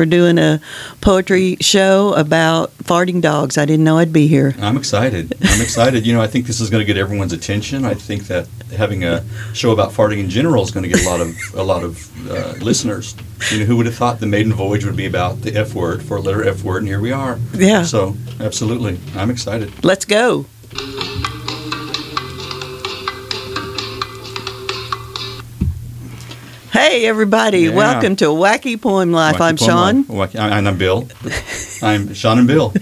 we're doing a poetry show about farting dogs. I didn't know I'd be here. I'm excited. I think this is going to get everyone's attention. I think that having a show about farting in general is going to get a lot of listeners. Who would have thought the maiden voyage would be about the F word, four-letter F word, and here we are. Yeah. So, absolutely. I'm excited. Let's go. Hey, everybody. Yeah. Welcome to Wacky Poem Life. Wacky I'm Sean. Life. And I'm Bill. I'm Sean and Bill.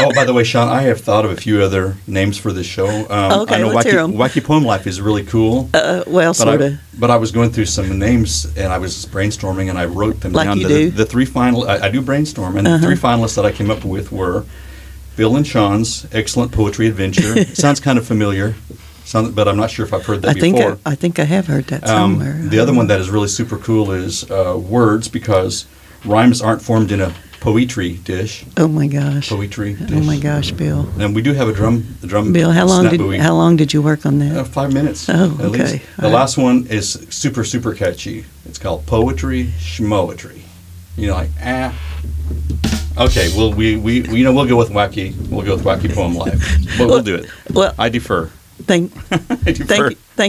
Oh, by the way, Sean, I have thought of a few other names for this show. Okay, I know let's hear 'em. Wacky Poem Life is really cool. But I was going through some names, and I was brainstorming, and I wrote them down. The three final. I do brainstorm, and the three finalists that I came up with were Bill and Sean's Excellent Poetry Adventure. It sounds kind of familiar. But I'm not sure if I've heard that before. I think I have heard that somewhere. The other one that is really super cool is words, because rhymes aren't formed in a poetry dish. Oh my gosh! Poetry dish. Oh my gosh, Bill. And we do have a drum. The drum. Bill, how long did you work on that? 5 minutes. Oh, okay. At least. The last one is super super catchy. It's called Poetry Schmoetry. Okay, well we we'll go with Wacky Poem Life, but we'll do it. Well, I defer. Thank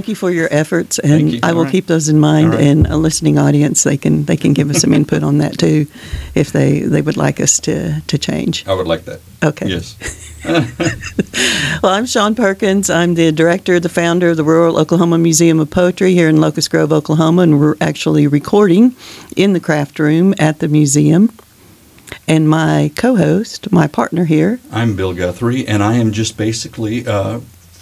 you for your efforts, and I will keep those in mind. Right. And a listening audience, they can give us some input on that too, if they would like us to change. I would like that. Okay. Yes. Well, I'm Sean Perkins. I'm the director, the founder of the Rural Oklahoma Museum of Poetry here in Locust Grove, Oklahoma, and we're actually recording in the craft room at the museum. And my co-host, my partner here, I'm Bill Guthrie, and I am just basically.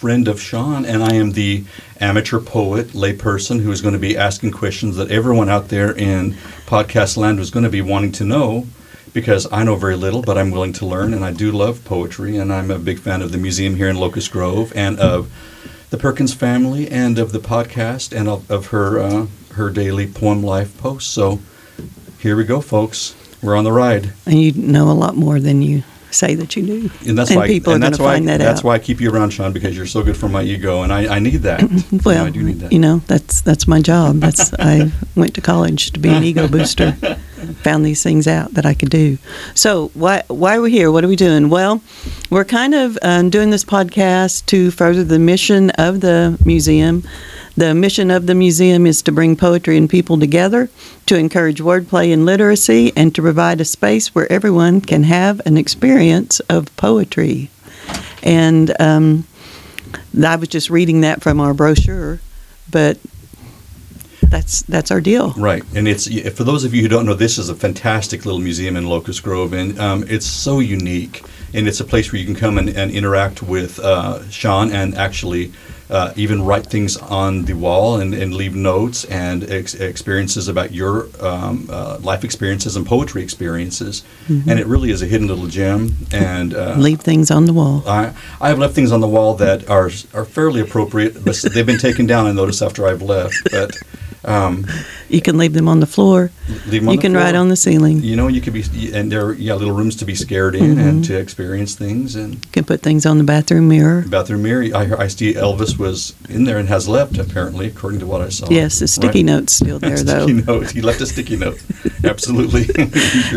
Friend of Sean, and I am the amateur poet, layperson, who is going to be asking questions that everyone out there in podcast land is going to be wanting to know, because I know very little, but I'm willing to learn, and I do love poetry, and I'm a big fan of the museum here in Locust Grove, and of the Perkins family, and of the podcast, and of her daily Poem Life posts. So here we go, folks. We're on the ride. And you know a lot more than you say that you do, and that's why I keep you around, Sean, because you're so good for my ego, and I need that. Well, I do need that. That's my job. I went to college to be an ego booster. Found these things out that I could do. So why are we here? What are we doing? Well, we're kind of doing this podcast to further the mission of the museum. The mission of the museum is to bring poetry and people together, to encourage wordplay and literacy, and to provide a space where everyone can have an experience of poetry. And I was just reading that from our brochure, but that's our deal. Right. And it's, for those of you who don't know, this is a fantastic little museum in Locust Grove, and it's so unique. And it's a place where you can come and interact with Sean, and actually even write things on the wall and leave notes and experiences about your life experiences and poetry experiences. Mm-hmm. And it really is a hidden little gem. And leave things on the wall. I have left things on the wall that are fairly appropriate, but they've been taken down, I noticed, after I've left. But you can leave them on the floor. Write on the ceiling. You could be, and there are little rooms to be scared in, mm-hmm. and to experience things, and you can put things on the bathroom mirror. I see Elvis was in there and has left, apparently, according to what I saw. Yes, the sticky note's still there though. Sticky note. He left a sticky note. Absolutely.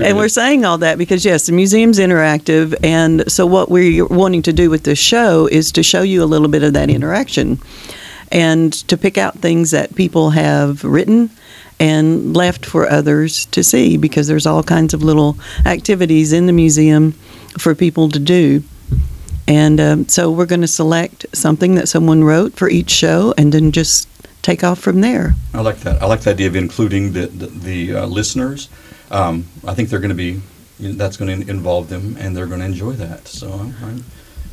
And we're saying all that because yes, the museum's interactive, and so what we're wanting to do with this show is to show you a little bit of that interaction. And to pick out things that people have written and left for others to see, because there's all kinds of little activities in the museum for people to do. And so we're going to select something that someone wrote for each show and then just take off from there. I like that. I like the idea of including the listeners. I think they're going to be, that's going to involve them, and they're going to enjoy that. So I'm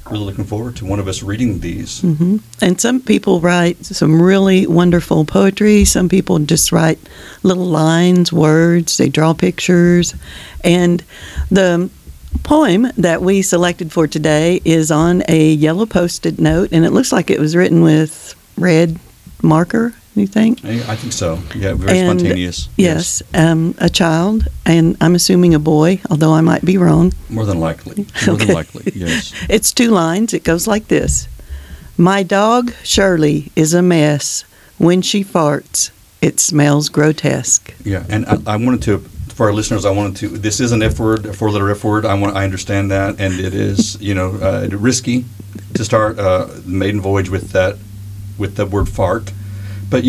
really looking forward to one of us reading these. Mm-hmm. And some people write some really wonderful poetry. Some people just write little lines, words. They draw pictures. And the poem that we selected for today is on a yellow Post-it note, and it looks like it was written with red marker, you think? I think so. Yeah, very spontaneous. Yes. A child, and I'm assuming a boy, although I might be wrong. More than likely, yes. It's 2 lines. It goes like this. My dog, Shirley, is a mess. When she farts, it smells grotesque. Yeah, and I wanted to, for our listeners, I wanted to. This is an F word, a four-letter F word. I understand that, and it is, risky to start the maiden voyage with the word fart. But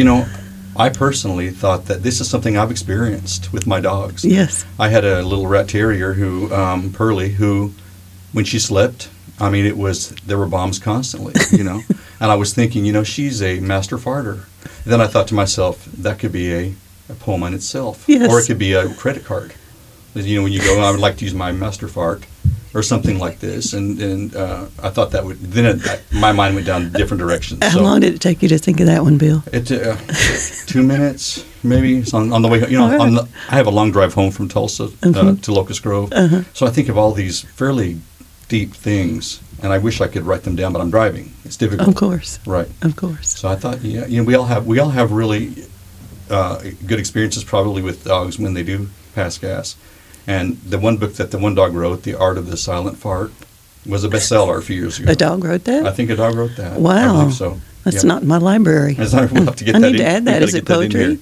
I personally thought that this is something I've experienced with my dogs. Yes, I had a little rat terrier who Pearlie, who, when she slept, there were bombs constantly. And I was thinking, she's a master farter. And then I thought to myself, that could be a poem in itself. Yes. Or it could be a credit card. When you go, I would like to use my master fart or something like this. And I thought that would, my mind went down different directions. How long did it take you to think of that one, Bill? It 2 minutes, maybe. It's on the way home. Right. I have a long drive home from Tulsa to Locust Grove. Uh-huh. So I think of all these fairly deep things, and I wish I could write them down, but I'm driving. It's difficult. Of course. Right. Of course. So I thought, we all have really good experiences probably with dogs when they do pass gas. And the one book that the one dog wrote, The Art of the Silent Fart, was a bestseller a few years ago. A dog wrote that? I think a dog wrote that. Wow. I believe so. That's not in my library. We'll have to get I need to add that. Is it poetry?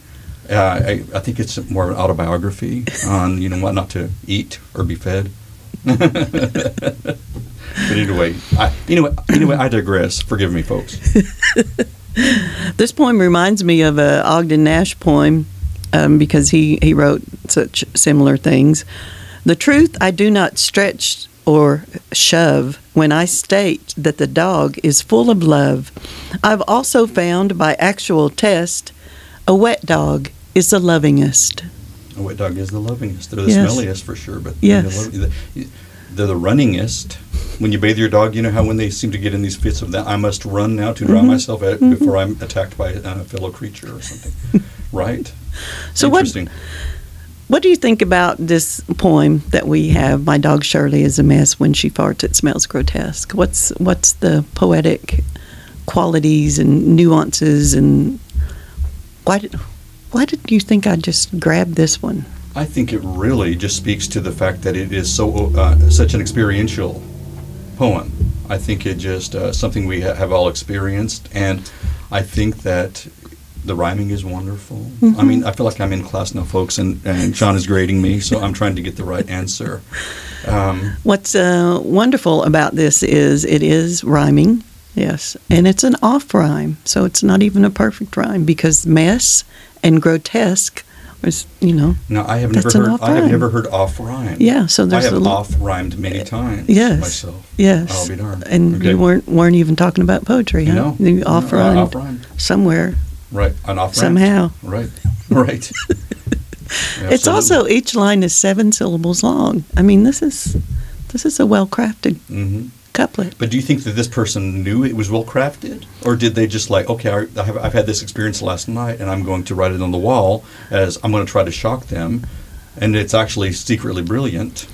I think it's more of an autobiography on, what not to eat or be fed. But anyway, I digress. Forgive me, folks. This poem reminds me of an Ogden Nash poem because he wrote such similar things. The truth I do not stretch or shove when I state that the dog is full of love. I've also found by actual test a wet dog is the lovingest. A wet dog is the lovingest. They're the smelliest for sure, but they're the runningest. When you bathe your dog, how when they seem to get in these fits of that, I must run now to dry myself before I'm attacked by a fellow creature or something. Right. So what do you think about this poem that we have, My Dog Shirley is a Mess, When She Farts It Smells Grotesque? What's the poetic qualities and nuances, and why did you think I just grabbed this one? I think it really just speaks to the fact that it is so such an experiential poem. I think it just something we have all experienced, and I think that the rhyming is wonderful. Mm-hmm. I feel like I'm in class now, folks, and Sean is grading me, so I'm trying to get the right answer. What's wonderful about this is it is rhyming, yes, and it's an off rhyme, so it's not even a perfect rhyme because mess and grotesque is, No, I have never heard off rhyme. Yeah, so there's off rhymed many times. Yes, myself. Yes, I'll be darned. And you weren't even talking about poetry, huh? No, off rhymed somewhere. Right, an off rhyme somehow. Right. It's also each line is 7 syllables long. This is a well crafted couplet. But do you think that this person knew it was well crafted, or did they just I've had this experience last night, and I'm going to write it on the wall as I'm going to try to shock them, and it's actually secretly brilliant?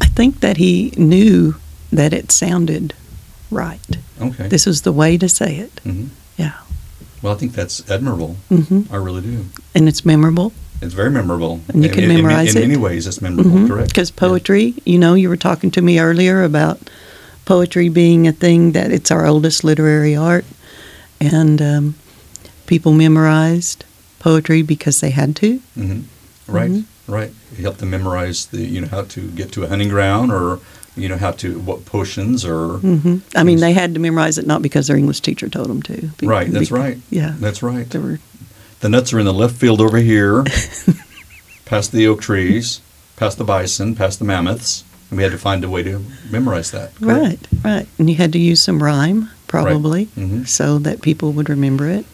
I think that he knew that it sounded right. Okay, this is the way to say it. Mm-hmm. Yeah. Well, I think that's admirable. Mm-hmm. I really do. And it's memorable. It's very memorable. And you can memorize it. In many ways, it's memorable, correct? Because poetry, you were talking to me earlier about poetry being a thing that it's our oldest literary art. And people memorized poetry because they had to. Mm-hmm. Right, right. It helped them memorize the, how to get to a hunting ground or... what potions or... Mm-hmm. They had to memorize it not because their English teacher told them to. Right. Yeah. That's right. The nuts are in the left field over here, past the oak trees, past the bison, past the mammoths, and we had to find a way to memorize that. Correct? Right. And you had to use some rhyme, probably, right. Mm-hmm. So that people would remember it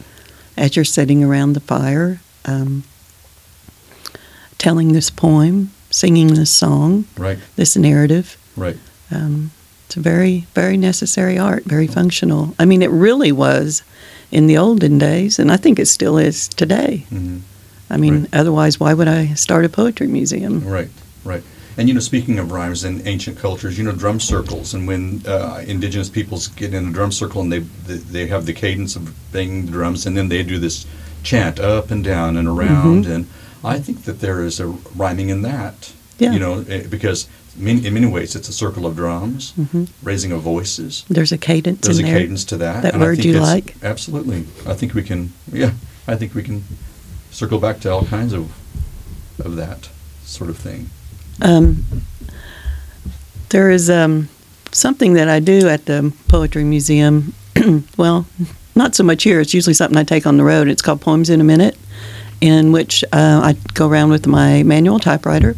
as you're sitting around the fire, telling this poem, singing this song, right. This narrative. Right. It's a very, very necessary art, very functional. It really was in the olden days, and I think it still is today. Mm-hmm. Otherwise, why would I start a poetry museum? Right, right. And, speaking of rhymes in ancient cultures, drum circles, and when indigenous peoples get in a drum circle and they have the cadence of banging the drums, and then they do this chant up and down and around, and I think that there is a rhyming in that, because... in many ways, it's a circle of drums, raising of voices. There's a cadence. There's a cadence to that. That word you like? Absolutely. I think we can circle back to all kinds of that. sort of thing? There is something that I do at the Poetry Museum. Well, not so much here. It's usually something I take on the road. It's called Poems in a Minute, in which I go around with my manual typewriter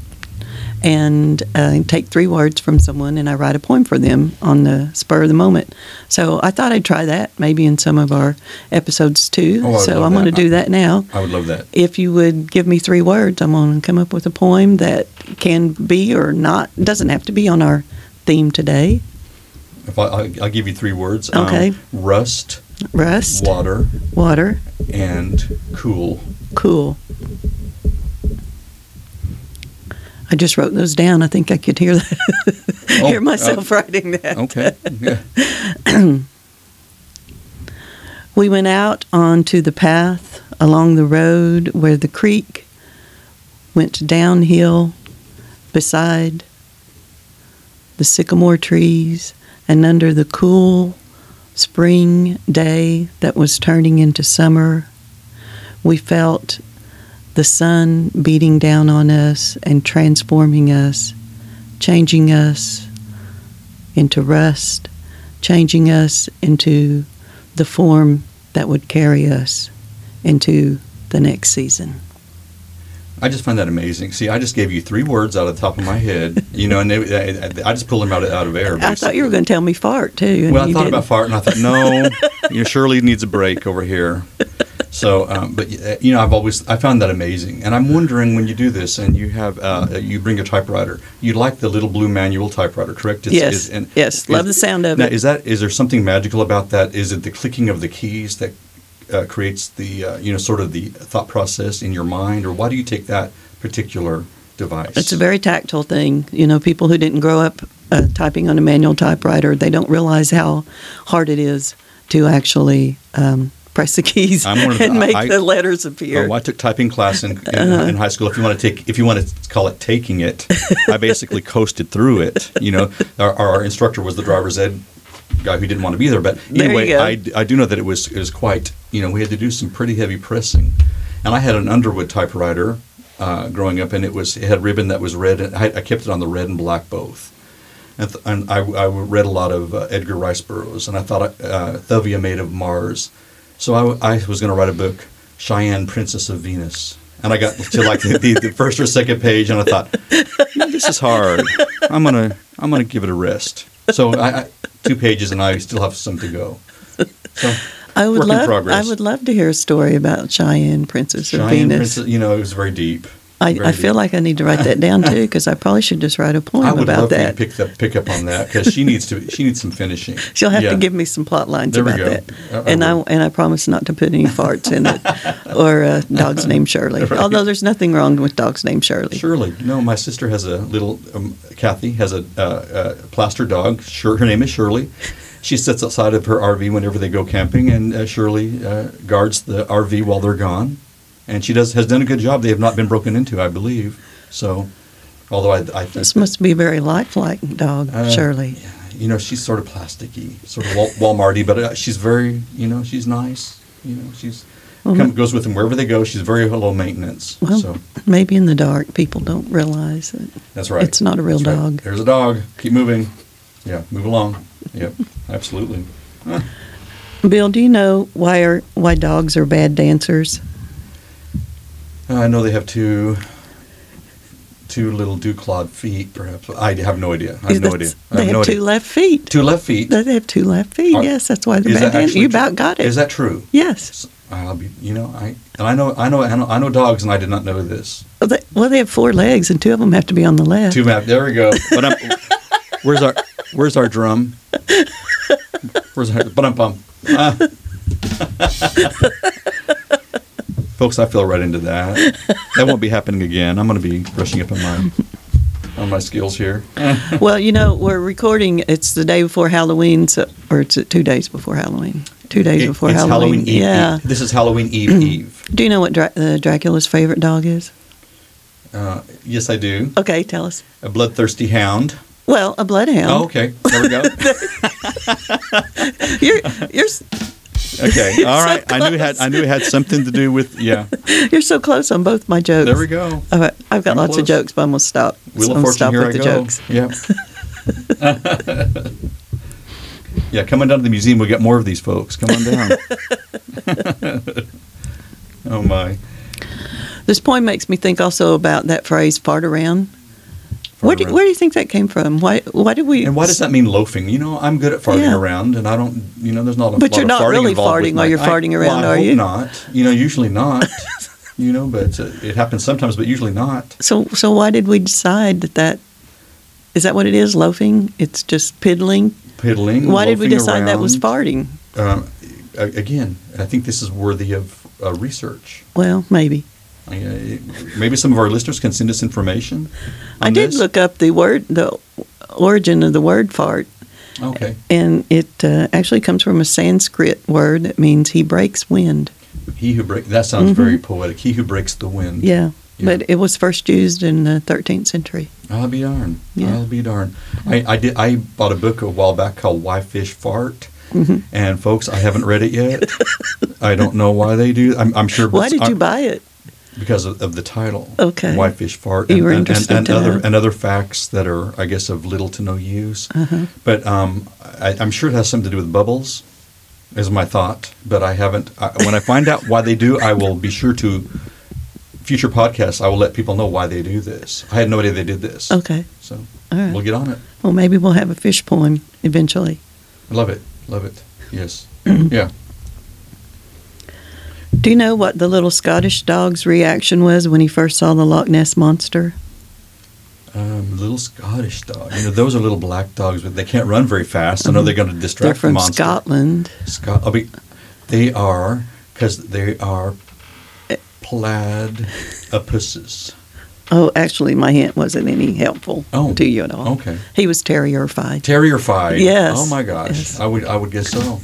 and take 3 words from someone, and I write a poem for them on the spur of the moment. So I thought I'd try that maybe in some of our episodes, too. Oh, so I'm going to do that now. I would love that. If you would give me 3 words, I'm going to come up with a poem that can be or not, doesn't have to be on our theme today. If I'll give you 3 words. Okay. Rust. Water. And cool. Cool. I just wrote those down. I think I could hear that. Hear myself writing that. Okay. Yeah. We went out onto the path along the road where the creek went downhill beside the sycamore trees and under the cool spring day that was turning into summer. We felt the sun beating down on us and transforming us, changing us into rust, changing us into the form that would carry us into the next season. I just find that amazing. See, I just gave you 3 words out of the top of my head, and I just pulled them out of air. Basically. I thought you were going to tell me fart, too. And well, I thought about fart, and I thought, no, Shirley needs a break over here. So, but I found that amazing, and I'm wondering when you do this and you have you bring a typewriter, you like the little blue manual typewriter, correct? Love the sound of it. Is there something magical about that? Is it the clicking of the keys that creates the sort of the thought process in your mind, or why do you take that particular device? It's a very tactile thing. People who didn't grow up typing on a manual typewriter, they don't realize how hard it is to actually. Press the keys and make the letters appear. I took typing class in high school. If you want to call it taking it, I basically coasted through it. Our instructor was the driver's ed guy who didn't want to be there. But anyway, I do know that it was quite. We had to do some pretty heavy pressing, and I had an Underwood typewriter growing up, and it had ribbon that was red. And I kept it on the red and black both. And I read a lot of Edgar Rice Burroughs, and I thought Thuvia Maid of Mars. So I was going to write a book, Cheyenne, Princess of Venus. And I got to like the first or second page, and I thought, this is hard. I'm gonna give it a rest. So 2 pages, and I still have some to go. So I would love to hear a story about Cheyenne, Princess of Venus. It was very deep. I feel like I need to write that down too, because I probably should just write a poem about that. I would love you to pick up on that, because she needs some finishing. She'll have to give me some plot lines about that. And I promise not to put any farts in it or a dog's named Shirley. Right. Although there's nothing wrong with dogs named Shirley. Shirley, no, my sister has a little Kathy has a plaster dog. Her name is Shirley. She sits outside of her RV whenever they go camping, and Shirley guards the RV while they're gone. And she has done a good job. They have not been broken into, I believe. So, although I think this must be a very lifelike dog, Shirley. Yeah, she's sort of plasticky, sort of Walmarty, but she's very, she's nice. She's goes with them wherever they go. She's very low maintenance. Well, so. Maybe in the dark, people don't realize it. That's right. It's not a real dog. Right. There's a dog. Keep moving. Yeah, move along. Yep, absolutely. Bill, do you know why dogs are bad dancers? I know they have two little dew-clawed feet, perhaps. I have no idea. They have two left feet. They have two left feet. Yes, that's why they're bad dancers. You about got it. Is that true? Yes. I know dogs, and I did not know this. They have 4 legs, and 2 of them have to be on the left. There we go. But where's our drum? Where's our bum? Folks, I fell right into that. That won't be happening again. I'm going to be brushing up on my skills here. Well, we're recording. It's the day before Halloween, or it's 2 days before Halloween. 2 days before Halloween. It's Halloween Eve. Yeah. This is Halloween Eve. Do you know what Dracula's favorite dog is? Yes, I do. Okay, tell us. A bloodthirsty hound. Well, a bloodhound. Oh, okay. There we go. you're Okay. All right. So I knew it had something to do with, yeah. You're so close on both my jokes. There we go. Right. I've got lots of jokes, but I'm going to stop. Wheel of Fortune, here I go. Yeah. Yeah, coming down to the museum, we got more of these folks. Come on down. Oh, my. This poem makes me think also about that phrase, fart around. Where do you think that came from? Why did we? And why does that mean loafing? You know, I'm good at farting around, and I don't. You know, there's not a lot of farting. But you're not really farting while you're farting around, are you? I hope not. You know, usually not. You know, but it happens sometimes, but usually not. So why did we decide that is that what it is? Loafing? It's just piddling. Why did we decide that was farting? Again, I think this is worthy of research. Well, maybe. Maybe some of our listeners can send us information. I did look up the origin of the word fart. Okay. And it actually comes from a Sanskrit word that means he breaks wind. That sounds very poetic. He who breaks the wind. Yeah. But it was first used in the 13th century. I'll be darned. I bought a book a while back called Why Fish Fart. Mm-hmm. And folks, I haven't read it yet. I don't know why they do. I'm sure. Why did you buy it? Because of the title, okay. Why Fish Fart, and other facts that are, I guess, of little to no use. Uh-huh. But I'm sure it has something to do with bubbles, is my thought. But I haven't. When I find out why they do, I will be sure to future podcasts. I will let people know why they do this. I had no idea they did this. Okay, so We'll get on it. Well, maybe we'll have a fish poem eventually. Love it. Yes. Yeah. Do you know what the little Scottish dog's reaction was when he first saw the Loch Ness Monster? Little Scottish dog. You know, those are little black dogs, but they can't run very fast. I know they're going to distract the monster. They're from Scotland. They are, because they are platypuses. Oh, actually, my hint wasn't any helpful to you at all. Okay. He was terrier-fied. Yes. Oh, my gosh. Yes. I would guess so.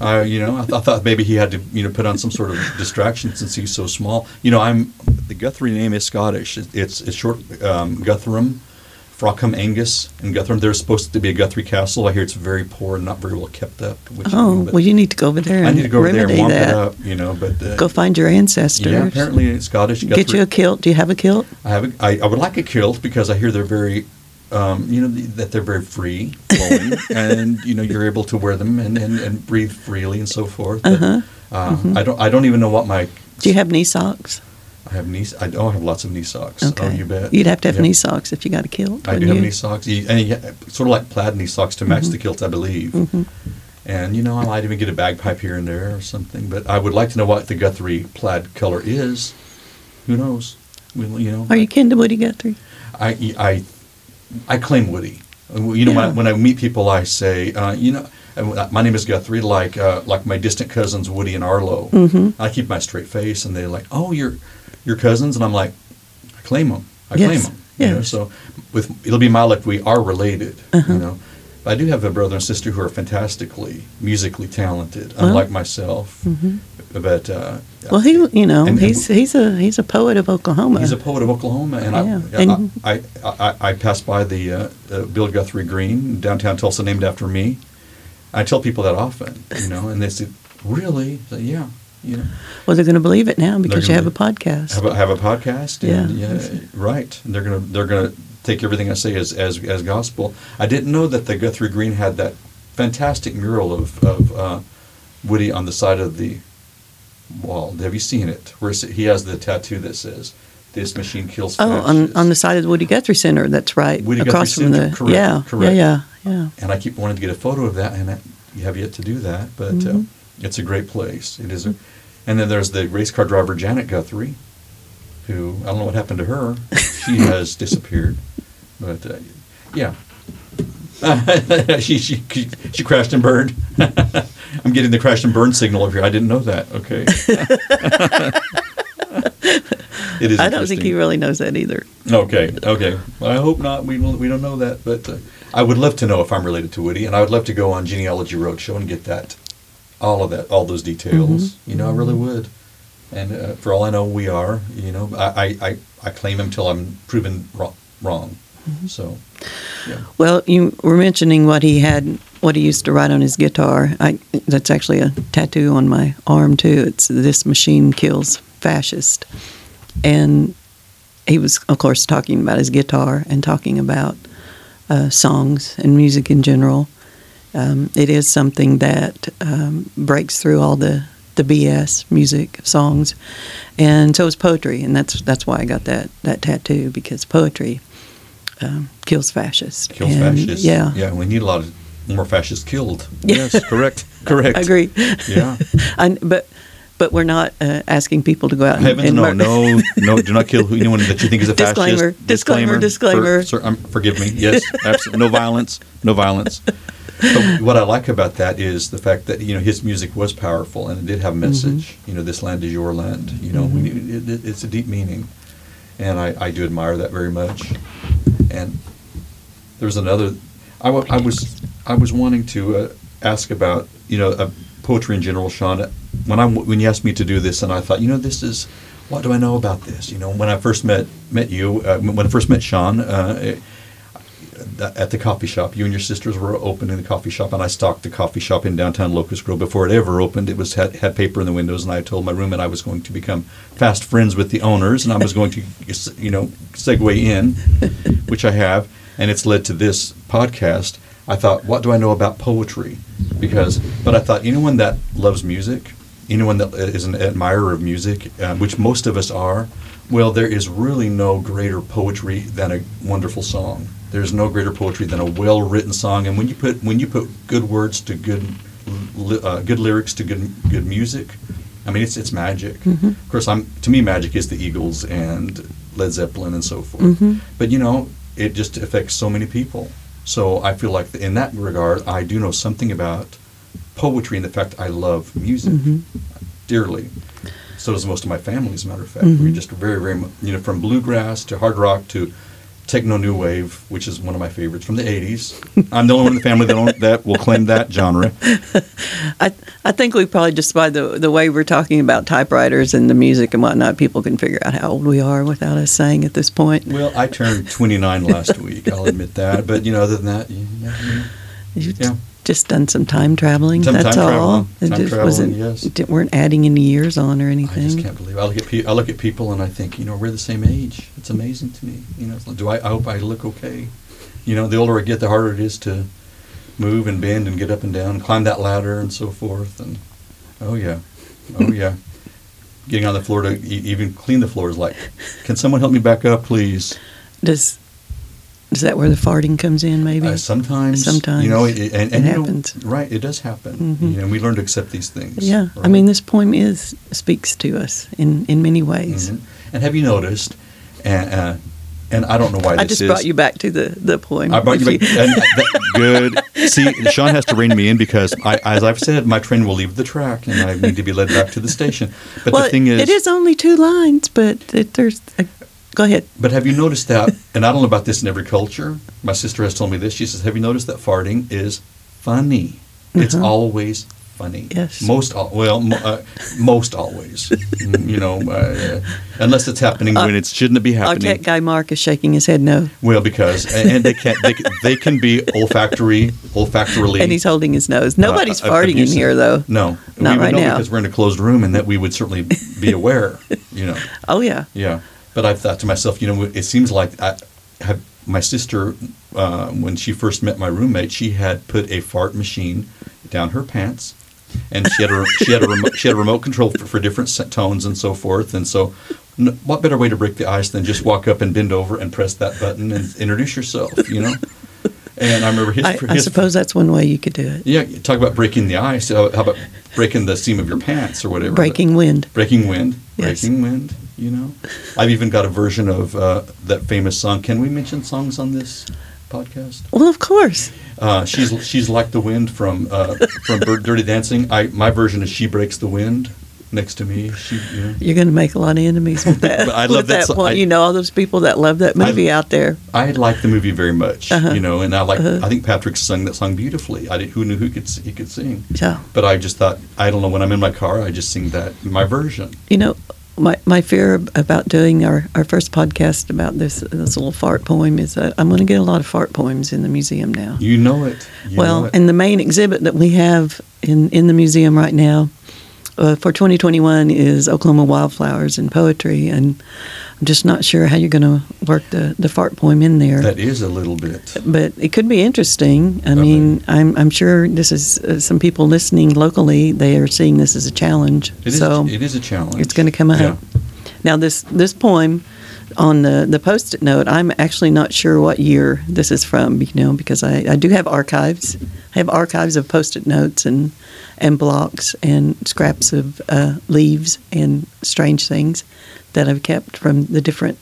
I thought maybe he had to, put on some sort of distraction since he's so small. The Guthrie name is Scottish. It's short, Guthrum, Frockham Angus, and Guthrum. There's supposed to be a Guthrie castle. I hear it's very poor and not very well kept up. You need to go over there. I need to go over there and warm it up. Go find your ancestors. Yeah, apparently it's Scottish. Guthrie. Get you a kilt. Do you have a kilt? I would like a kilt because I hear they're very. That they're very free flowing, and you're able to wear them and breathe freely and so forth. But, I don't even know what my. Do you have knee socks? I have lots of knee socks. Okay. Oh, you bet. You'd have to have knee socks if you got a kilt. I do have knee socks, and sort of like plaid knee socks to match the kilt, I believe. Mm-hmm. And I might even get a bagpipe here and there or something. But I would like to know what the Guthrie plaid color is. Who knows? Are you kin to Woody Guthrie? I claim Woody. When I meet people, I say, my name is Guthrie, like my distant cousins Woody and Arlo. Mm-hmm. I keep my straight face, and they're like, "Oh, your cousins," and I'm like, "I claim them. I claim them." Yes. So it'll be my luck. We are related. Uh-huh. But I do have a brother and sister who are fantastically musically talented, unlike myself. Mm-hmm. But he's a poet of Oklahoma. He's a poet of Oklahoma, I pass by the Bill Guthrie Green downtown Tulsa, named after me. I tell people that often, and they say, "Really?" I say, yeah, Well, they're going to believe it now because you have a podcast. Have a podcast, and, right? And they're going to take everything I say as gospel. I didn't know that the Guthrie Green had that fantastic mural of Woody on the side of the wall. Have you seen it? Where he has the tattoo that says, "This machine kills." Oh, on the side of the Woody Guthrie Center. That's right. Woody across Guthrie from Center. The correct. Yeah. And I keep wanting to get a photo of that, and you have yet to do that. But it's a great place. It is. And then there's the race car driver Janet Guthrie, who I don't know what happened to her. She has disappeared. But she crashed and burned. I'm getting the crash and burn signal over here. I didn't know that. Okay. It is. I don't think he really knows that either. Okay. Well, I hope not. We don't know that, but I would love to know if I'm related to Woody, and I would love to go on Genealogy Roadshow and get all those details. Mm-hmm. I really would. And for all I know, we are. I claim him till I'm proven wrong. Mm-hmm. So. Yeah. Well, you were mentioning what he had what he used to write on his guitar. That's actually a tattoo on my arm, too. It's "This machine kills fascist." And he was, of course, talking about his guitar and talking about songs and music in general. It is something that breaks through all the BS, music, songs. And so is poetry, and that's why I got that tattoo, because poetry kills fascists. Kills fascists. Yeah. Yeah, we need a lot of more fascists killed. Yes, correct. Agreed. Yeah. But we're not asking people to go out and murder. No, do not kill anyone that you think is a fascist. Disclaimer. Forgive me. Yes, absolutely. No violence. But what I like about that is the fact that, you know, his music was powerful and it did have a message. Mm-hmm. You know, this land is your land. You know, it's a deep meaning, and I do admire that very much. And there's another. I was wanting to ask about, you know, poetry in general, Sean. When you asked me to do this, and I thought, you know, this is, what do I know about this? You know, when I first met you, when I first met Sean. At the coffee shop, you and your sisters were opening the coffee shop, and I stocked the coffee shop in downtown Locust Grove before it ever opened. It was had paper in the windows, and I told my roommate I was going to become fast friends with the owners, and I was going to, you know, segue in, which I have, and it's led to this podcast. I thought, what do I know about poetry? But I thought, anyone that loves music, anyone that is an admirer of music, which most of us are, well, there is really no greater poetry than a wonderful song. There's no greater poetry than a well-written song, and when you put good words to good lyrics to good music, I mean it's magic. Mm-hmm. Of course, to me magic is the Eagles and Led Zeppelin and so forth. Mm-hmm. But you know, it just affects so many people. So I feel like in that regard, I do know something about poetry, and the fact I love music dearly. So does most of my family, as a matter of fact. Mm-hmm. We're just very, very, you know, from bluegrass to hard rock to techno new wave, which is one of my favorites from the 80s. I'm the only one in the family that will claim that genre. I think we probably, just by the way we're talking about typewriters and the music and whatnot, people can figure out how old we are without us saying at this point. Well, I turned 29 last week. I'll admit that. But you know, other than that, you know. Just done some time traveling. Yes. Weren't adding any years on or anything. I just can't believe it. I look at people and I think, you know, we're the same age. It's amazing to me. You know, it's like, I hope I look okay. You know, the older I get, the harder it is to move and bend and get up and down and climb that ladder and so forth. And oh yeah, getting on the floor to even clean the floor is like, can someone help me back up, please? Is that where the farting comes in, maybe? Sometimes. You know, it happens. You know, right, it does happen. Mm-hmm. You know, we learn to accept these things. Yeah. Right? I mean, this poem speaks to us in many ways. Mm-hmm. And have you noticed, and I don't know why I just brought you back to the poem. I brought you back. Good. See, Sean has to rein me in because, as I've said, my train will leave the track and I need to be led back to the station. But the thing is... It is only two lines, but there's... Go ahead. But have you noticed that, and I don't know about this in every culture, my sister has told me this, she says, have you noticed that farting is funny? Uh-huh. It's always funny. Yes. Most always. You know, unless it's happening when it shouldn't be happening. Our tech guy Mark is shaking his head no. Well, because, and they can be olfactorily. And he's holding his nose. Nobody's farting in here, though. No. Not right now. Because we're in a closed room, and that we would certainly be aware, you know. Oh, yeah. Yeah. But I thought to myself, you know, it seems like my sister, when she first met my roommate, she had put a fart machine down her pants, and she had a remote control for different tones and so forth. And so, what better way to break the ice than just walk up and bend over and press that button and introduce yourself, you know? And I remember I suppose that's one way you could do it. Yeah, talk about breaking the ice. How about breaking the seam of your pants or whatever? Breaking wind. Yes. Breaking wind. You know, I've even got a version of that famous song. Can we mention songs on this podcast? Well, of course. She's like the wind from Dirty Dancing. My version is She Breaks the Wind. Next to me, you know. You're going to make a lot of enemies with that. But I love that song. You know, all those people that love that movie out there. I like the movie very much. Uh-huh. You know, and I like. Uh-huh. I think Patrick sung that song beautifully. Who knew he could sing? Yeah. But I just thought, I don't know. When I'm in my car, I just sing that my version. You know. my fear about doing our first podcast about this little fart poem is that I'm going to get a lot of fart poems in the museum now. You know it. And the main exhibit that we have in the museum right now for 2021 is Oklahoma Wildflowers and Poetry, and I'm just not sure how you're going to work the fart poem in there. That is a little bit. But it could be interesting. I mean, I'm sure this is some people listening locally, they are seeing this as a challenge. It is a challenge. It's going to come up. Yeah. Now, this poem on the Post-it note, I'm actually not sure what year this is from, because I do have archives. I have archives of Post-it notes and blocks and scraps of leaves and strange things that I've kept from the different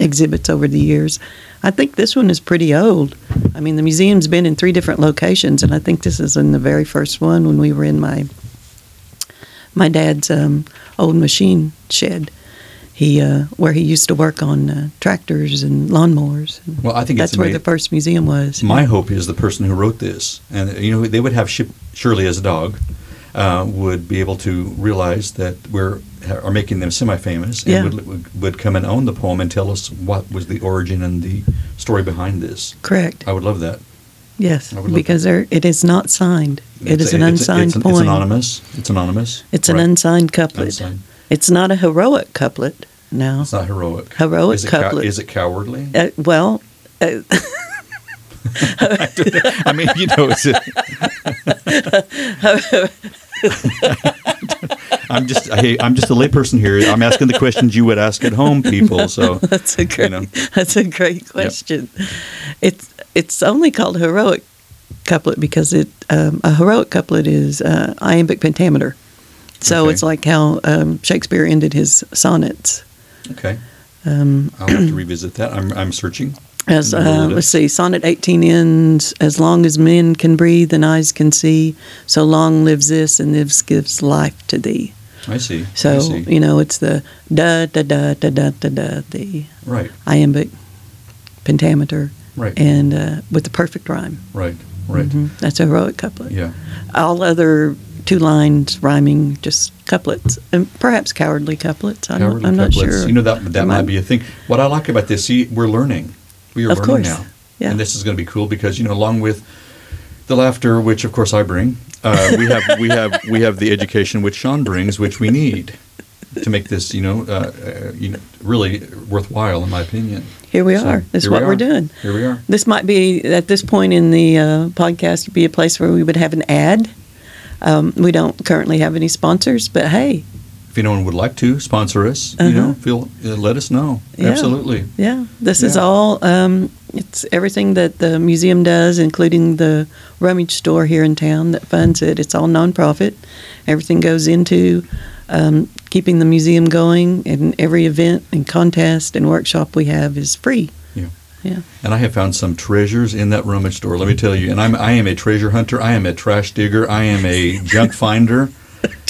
exhibits over the years. I think this one is pretty old. I mean, the museum's been in 3 different locations, and I think this is in the very first one when we were in my dad's old machine shed. Where he used to work on tractors and lawnmowers. Well, I think that's where the first museum was. My hope is the person who wrote this, and they would have Shirley as a dog, would be able to realize that we're are making them semi-famous, and would come and own the poem and tell us what was the origin and the story behind this. Correct. I would love that. Yes, because it is not signed. It is an unsigned poem. It's anonymous. It's an unsigned couplet. It's not a heroic couplet, no. It's not heroic. Is it cowardly? I mean, is it... I'm just a layperson here. I'm asking the questions you would ask at home, people. So that's a great question. Yep. It's only called heroic couplet because a heroic couplet is iambic pentameter. So it's like how Shakespeare ended his sonnets. Okay. I'll have to revisit that. I'm searching. Let's see, Sonnet 18 ends, as long as men can breathe and eyes can see, so long lives this and this gives life to thee. I see. So, it's the da-da-da-da-da-da-da, the iambic pentameter. Right. And with the perfect rhyme. Right. Mm-hmm. That's a heroic couplet. Yeah. All other... 2 lines rhyming, just couplets, and perhaps cowardly couplets. I'm not sure. That might be a thing. What I like about this, we're learning. We are learning now. Yeah. And this is going to be cool because, along with the laughter, which of course I bring, we have the education which Sean brings, which we need to make this, really worthwhile, in my opinion. Here we are. This is what we're doing. Here we are. This might be, at this point in the podcast, be a place where we would have an ad. We don't currently have any sponsors, but hey. If anyone would like to sponsor us, let us know. Yeah. Absolutely. Yeah. This is all, it's everything that the museum does, including the rummage store here in town that funds it. It's all nonprofit. Everything goes into keeping the museum going, and every event and contest and workshop we have is free. Yeah. Yeah. And I have found some treasures in that rummage store, let me tell you. And I am a treasure hunter. I am a trash digger. I am a junk finder.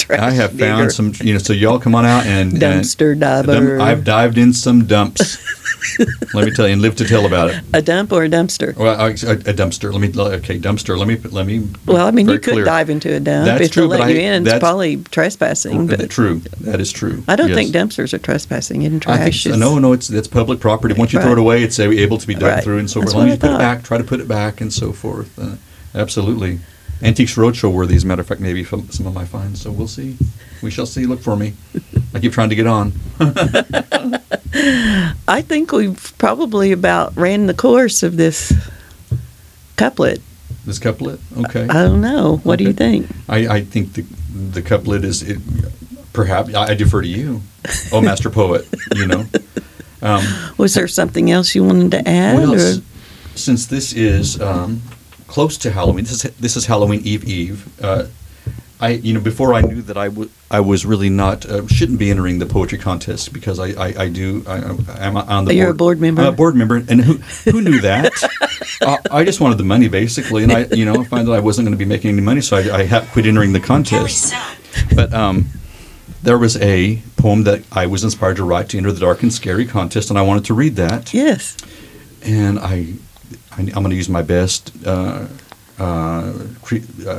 I have found some, so y'all come on out and... Dumpster diver. I've dived in some dumps, let me tell you, and live to tell about it. A dump or a dumpster? Well, a dumpster. Let me... Well, I mean, you could dive into a dump. That's true, but it's probably trespassing. But true. That is true. I don't think dumpsters are trespassing in trash. No, it's public property. Once you throw it away, it's able to be dug through and so forth. As long as you put it back, try to put it back and so forth. Absolutely. Antiques Roadshow worthy, as a matter of fact, maybe from some of my finds. So we'll see. We shall see. Look for me. I keep trying to get on. I think we've probably about ran the course of this couplet. This couplet? Okay. I don't know. What do you think? I think the couplet is, perhaps, I defer to you. Oh, master poet, Was there something else you wanted to add? Well, since this is... close to Halloween. This is Halloween Eve. Before I knew that I was really not shouldn't be entering the poetry contest because I'm on the board. You're a board member. I'm a board member, and who knew that? I just wanted the money basically, and I found that I wasn't going to be making any money, so I quit entering the contest. But there was a poem that I was inspired to write to enter the Dark and Scary contest, and I wanted to read that. Yes. And I'm going to use my best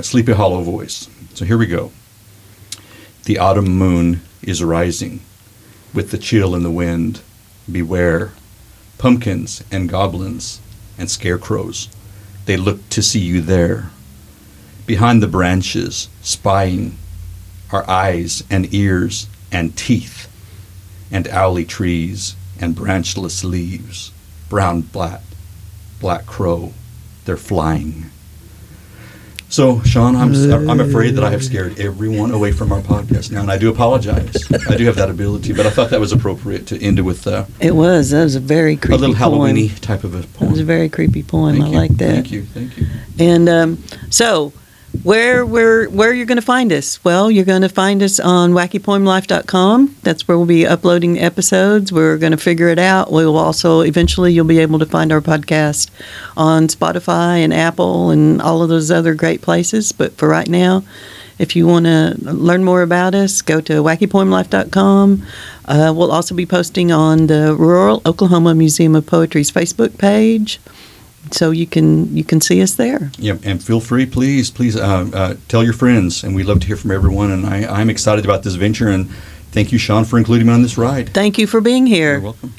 Sleepy Hollow voice. So here we go. The autumn moon is rising. with the chill in the wind, beware, pumpkins and goblins and scarecrows, they look to see you there. Behind the branches, spying, are eyes and ears and teeth, and owly trees and branchless leaves, black crow, they're flying. So, Sean, I'm afraid that I have scared everyone away from our podcast now, and I do apologize. I do have that ability, but I thought that was appropriate to end it with. It was. That was a very creepy poem. A little Halloween-y type of a poem. It was a very creepy poem. I like that. Thank you. Thank you. And so, where you're going to find us? Well, you're going to find us on WackyPoemLife.com. That's where we'll be uploading episodes. We're going to figure it out. We will also, eventually, you'll be able to find our podcast on Spotify and Apple and all of those other great places. But for right now, if you want to learn more about us, go to WackyPoemLife.com. We'll also be posting on the Rural Oklahoma Museum of Poetry's Facebook page. So you can see us there. Yep, and feel free, please tell your friends, and we'd love to hear from everyone. And I'm excited about this venture, and thank you, Sean, for including me on this ride. Thank you for being here. You're welcome.